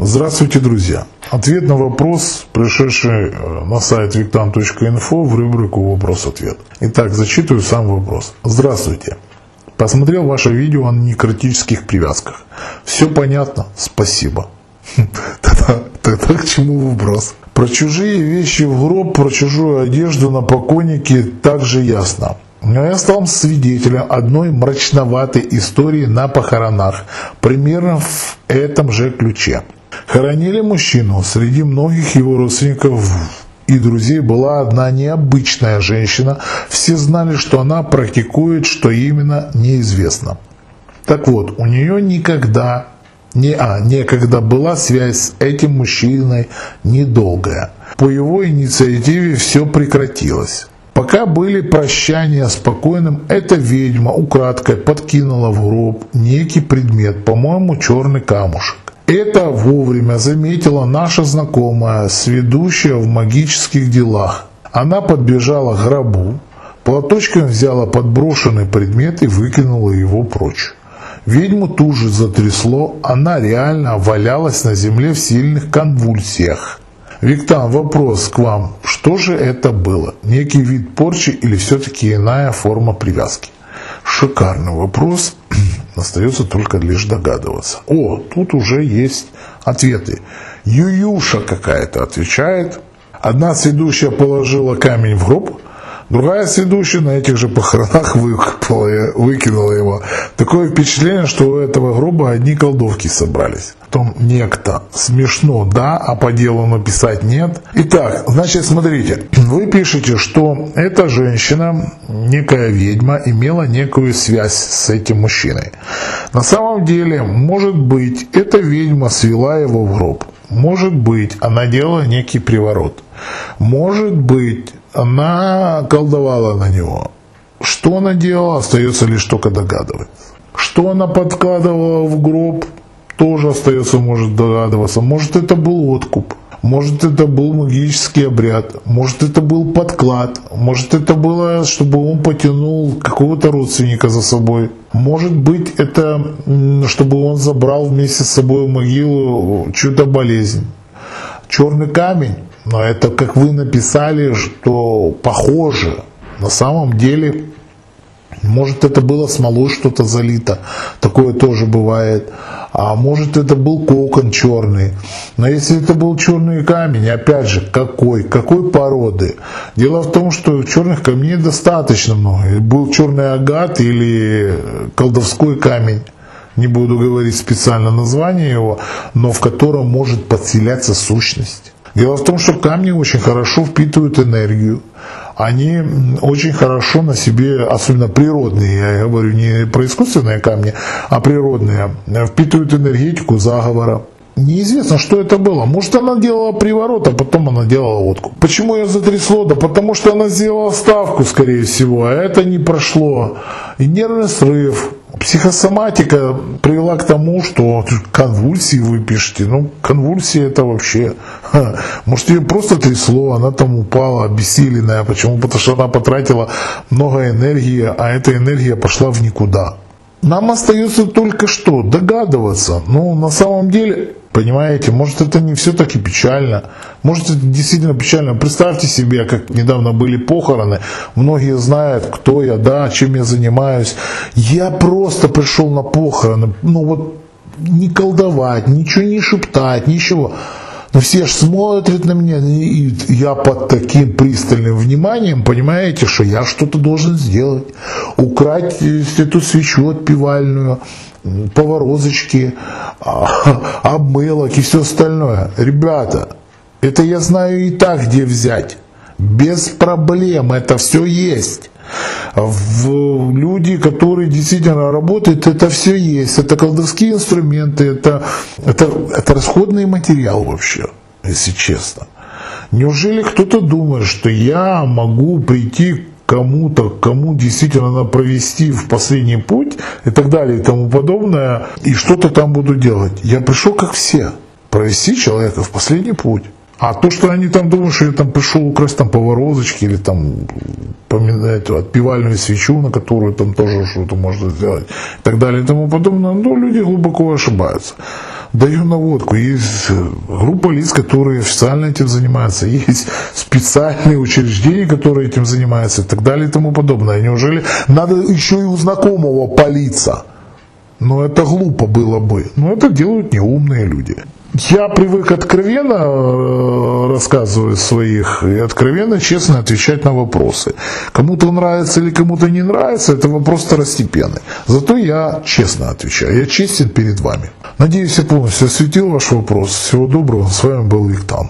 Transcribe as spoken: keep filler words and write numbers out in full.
Здравствуйте, друзья! Ответ на вопрос, пришедший на сайт виктан точка инфо в рубрику «Вопрос-ответ». Итак, зачитываю сам вопрос. Здравствуйте! Посмотрел ваше видео о некротических привязках. Все понятно? Спасибо. Тогда, тогда к чему вопрос? Про чужие вещи в гроб, про чужую одежду на покойнике также ясно. Но я стал свидетелем одной мрачноватой истории на похоронах, примерно в этом же ключе. Хоронили мужчину, среди многих его родственников и друзей была одна необычная женщина, все знали, что она практикует, что именно неизвестно. Так вот, у нее никогда, не, а, некогда была связь с этим мужчиной недолгая. По его инициативе все прекратилось. Пока были прощания спокойным, эта ведьма украдкой подкинула в гроб некий предмет, по-моему, черный камушек. Это вовремя заметила наша знакомая, сведущая в магических делах. Она подбежала к гробу, платочком взяла подброшенный предмет и выкинула его прочь. Ведьму тут же затрясло, она реально валялась на земле в сильных конвульсиях. Виктан, вопрос к вам. Что же это было? Некий вид порчи или все-таки иная форма привязки? Шикарный вопрос. Остается только лишь догадываться. О, тут уже есть ответы. Ююша какая-то отвечает. Одна сведущая положила камень в гроб, другая сведущая на этих же похоронах выкопала, выкинула его. Такое впечатление, что у этого гроба одни колдовки собрались. Потом некто. Смешно, да, а по делу написать нет. Итак, значит, смотрите. Вы пишете, что эта женщина, некая ведьма, имела некую связь с этим мужчиной. На самом деле, может быть, эта ведьма свела его в гроб. Может быть, она делала некий приворот. Может быть, она колдовала на него. Что она делала, остается лишь только догадываться. Что она подкладывала в гроб, тоже остается, может догадываться. Может, это был откуп, может, это был магический обряд, может, это был подклад, может, это было, чтобы он потянул какого-то родственника за собой. Может быть, это чтобы он забрал вместе с собой в могилу чью-то болезнь. Черный камень. Но это, как вы написали, что похоже. На самом деле, может, это было смолой что-то залито. Такое тоже бывает. А может, это был кокон черный. Но если это был черный камень, опять же, какой? Какой породы? Дело в том, что черных камней достаточно много. Был черный агат или колдовской камень. Не буду говорить специально название его, но в котором может подселяться сущность. Дело в том, что камни очень хорошо впитывают энергию, они очень хорошо на себе, особенно природные, я говорю не про искусственные камни, а природные, впитывают энергетику заговора. Неизвестно, что это было. Может, она делала приворот, а потом она делала водку. Почему ее затрясло? Да потому что она сделала ставку, скорее всего, а это не прошло. И нервный срыв. Психосоматика привела к тому, что конвульсии вы пишете. Ну, конвульсии это вообще... Ха. Может, ее просто трясло, она там упала, обессиленная. Почему? Потому что она потратила много энергии, а эта энергия пошла в никуда. Нам остается только что догадываться. Но на самом деле... Понимаете, может, это не все-таки печально, может, это действительно печально. Представьте себе, как недавно были похороны, многие знают, кто я, да, чем я занимаюсь. Я просто пришел на похороны, ну вот, не колдовать, ничего не шептать, ничего. Но все же смотрят на меня, и я под таким пристальным вниманием, понимаете, что я что-то должен сделать. Украсть эту свечу отпевальную, поворозочки, обмылок и все остальное. Ребята, это я знаю и так, где взять. Без проблем, это все есть. В люди, которые действительно работают, это все есть. Это колдовские инструменты, это, это, это расходный материал вообще, если честно. Неужели кто-то думает, что я могу прийти к кому-то, кому действительно надо провести в последний путь и так далее и тому подобное, и что-то там буду делать? Я пришел, как все, провести человека в последний путь. А то, что они там думают, что я там пришел украсть там поворозочки или там поменять отпевальную свечу, на которую там тоже что-то можно сделать, и так далее и тому подобное, ну, люди глубоко ошибаются. Даю наводку, есть группа лиц, которые официально этим занимаются, есть специальные учреждения, которые этим занимаются, и так далее и тому подобное. Неужели надо еще и у знакомого палиться? Но это глупо было бы. Но это делают неумные люди. Я привык откровенно рассказывать своих и откровенно, честно отвечать на вопросы. Кому-то нравится или кому-то не нравится, это вопрос второстепенный. Зато я честно отвечаю, я честен перед вами. Надеюсь, я полностью осветил ваш вопрос. Всего доброго, с вами был Виктан.